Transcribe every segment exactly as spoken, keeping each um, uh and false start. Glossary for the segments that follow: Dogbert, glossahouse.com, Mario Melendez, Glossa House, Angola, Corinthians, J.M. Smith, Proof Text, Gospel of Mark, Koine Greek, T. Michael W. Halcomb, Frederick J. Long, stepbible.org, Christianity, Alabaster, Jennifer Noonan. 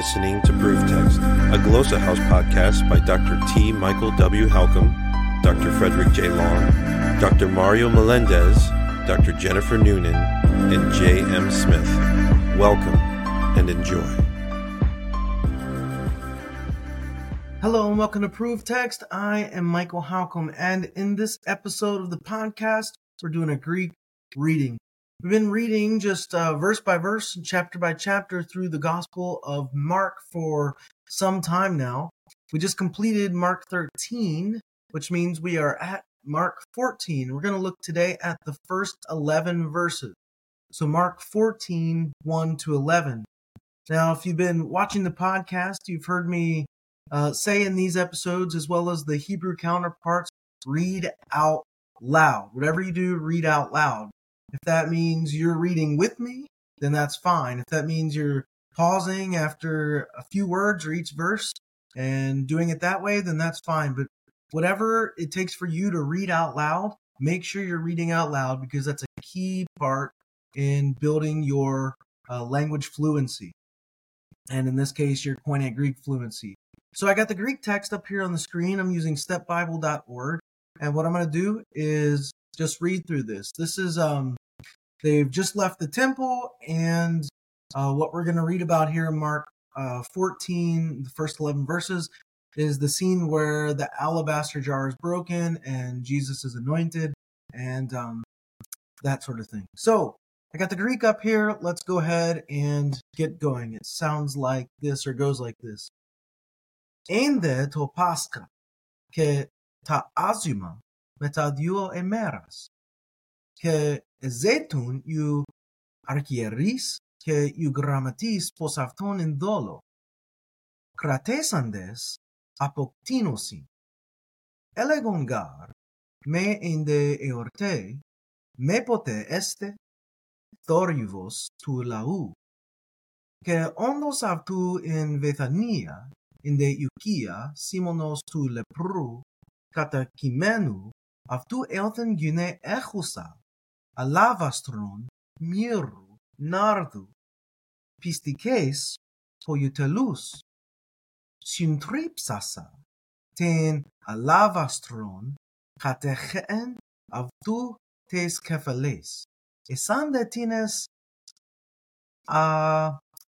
listening to Proof Text, a Glossa House podcast by Doctor T. Michael W. Halcomb, Doctor Frederick J. Long, Doctor Mario Melendez, Doctor Jennifer Noonan, and J M. Smith. Welcome and enjoy. Hello and welcome to Proof Text. I am Michael Halcomb, and in this episode of the podcast, we're doing a Greek reading. We've been reading just uh, verse by verse, chapter by chapter through the Gospel of Mark for some time now. We just completed Mark thirteen, which means we are at Mark fourteen. We're going to look today at the first eleven verses. So Mark fourteen, one to eleven. Now, if you've been watching the podcast, you've heard me uh, say in these episodes, as well as the Hebrew counterparts, read out loud. Whatever you do, read out loud. If that means you're reading with me, then that's fine. If that means you're pausing after a few words or each verse and doing it that way, then that's fine. But whatever it takes for you to read out loud, make sure you're reading out loud, because that's a key part in building your uh, language fluency. And in this case, your Koine Greek fluency. So I got the Greek text up here on the screen. I'm using step bible dot org. And what I'm going to do is just read through this. This is, um, they've just left the temple, and uh, what we're going to read about here in Mark uh, fourteen, the first eleven verses, is the scene where the alabaster jar is broken and Jesus is anointed and um, that sort of thing. So I got the Greek up here. Let's go ahead and get going. It sounds like this or goes like this. Ein de to Pascha ke ta azuma. Μετά δύο ημέρας, και ζήτουν οι αρχιερείς και οι γραμματείς πως αυτόν εν δόλο, κρατήσαντες αποκτήνωσιν. Έλεγον γάρ, με εν δε εορτέ, με ποτέ έστε θόρυβος του λαού, και όντως αυτού εν Βεθανία, εν δε οικία Σίμωνος του λεπρού, κατά κειμένου, αυτού έλθεν γυναι έχουσα, αλάβαστρον, μύρου, νάρδου, πιστικές πολυτελούς. Συντρίψασα την αλάβαστρον κατέχεν αυτού τις κεφαλές, εσάν δε τίνες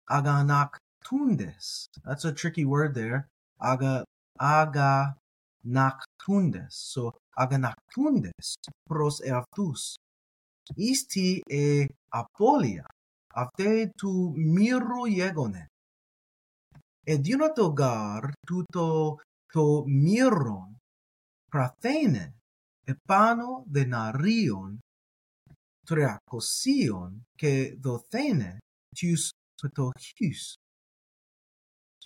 αγανακτούντες. That's a tricky word there. Aga, aga. Nactundes, so aganactundes pros eaftus. Isti e apolia, afte tu miru iegone. Edionotogar tuto to miron, prathene, epano denarion, triacosion, ke dothene, tus ptochus.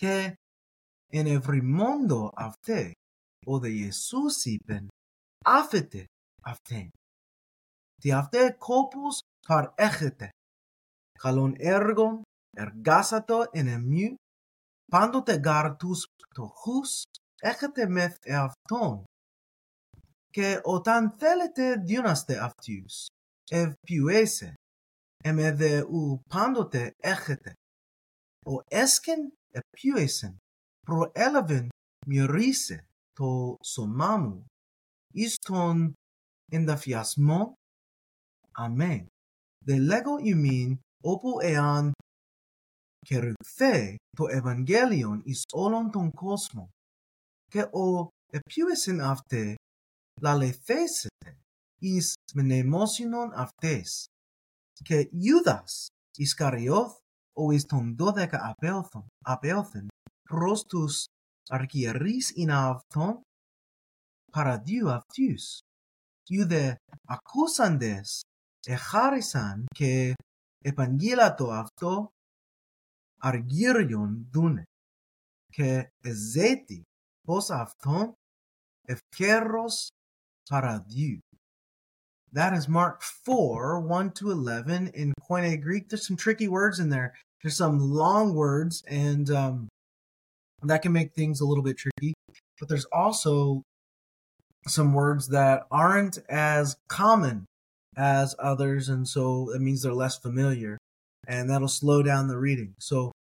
Ke en evrimondo afte, ο δε Ιησούς είπεν, άφετε αυτήν. Τι αυτέ κόπους παρέχετε. Καλών έργων εργάσατο εν εμμύ, πάντοτε γάρ τους πτωχούς έχετε μεθ εαυτόν. Και όταν θέλετε διούναστε αυτούς, ευπιουέσε, εμε δε ου πάντοτε έχετε. Ο έσκεν επιουέσεν, προέλαβεν μυρίσε. Το σωμά μου, εις τον ενταφιασμό, αμήν. Δε λέγω ημίν, όπου εάν κηρυχθέ το Ευαγγέλιον εις όλον τον κόσμο, και ο επίουεσεν αυτέ λαλεθέσετε εις μνημόσυνον αυτές, και Ιούδας Ισκαριώθ, ο εις τον δώδεκα απέλθεν προς τους αρχιερείς είναι αυτόν παραδίου αυτούς. Ιούδε ακούσαντες εχάρισαν και επαγγείλατο αυτό αργύριον δούνε, και εζέτη πως αυτόν ευκαιρός παραδίου. That is Mark four, one to eleven in Koine Greek. There's some tricky words in there. There's some long words, and um that can make things a little bit tricky, but there's also some words that aren't as common as others, and so it means they're less familiar, and that'll slow down the reading. So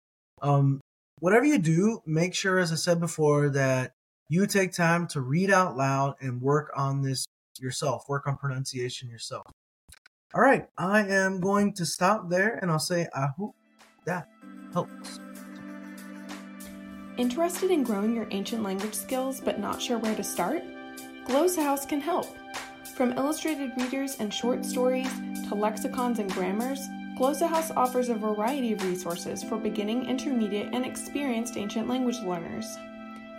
um, Whatever you do, make sure, as I said before, that you take time to read out loud and work on this yourself. Work on pronunciation yourself. All right, I am going to stop there, and I'll say, I hope that helps. Interested in growing your ancient language skills but not sure where to start? Glossa House can help. From illustrated readers and short stories to lexicons and grammars, Glossa House offers a variety of resources for beginning, intermediate, and experienced ancient language learners.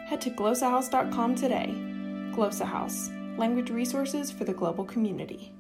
Head to glossa house dot com today. Glossa House, language resources for the global community.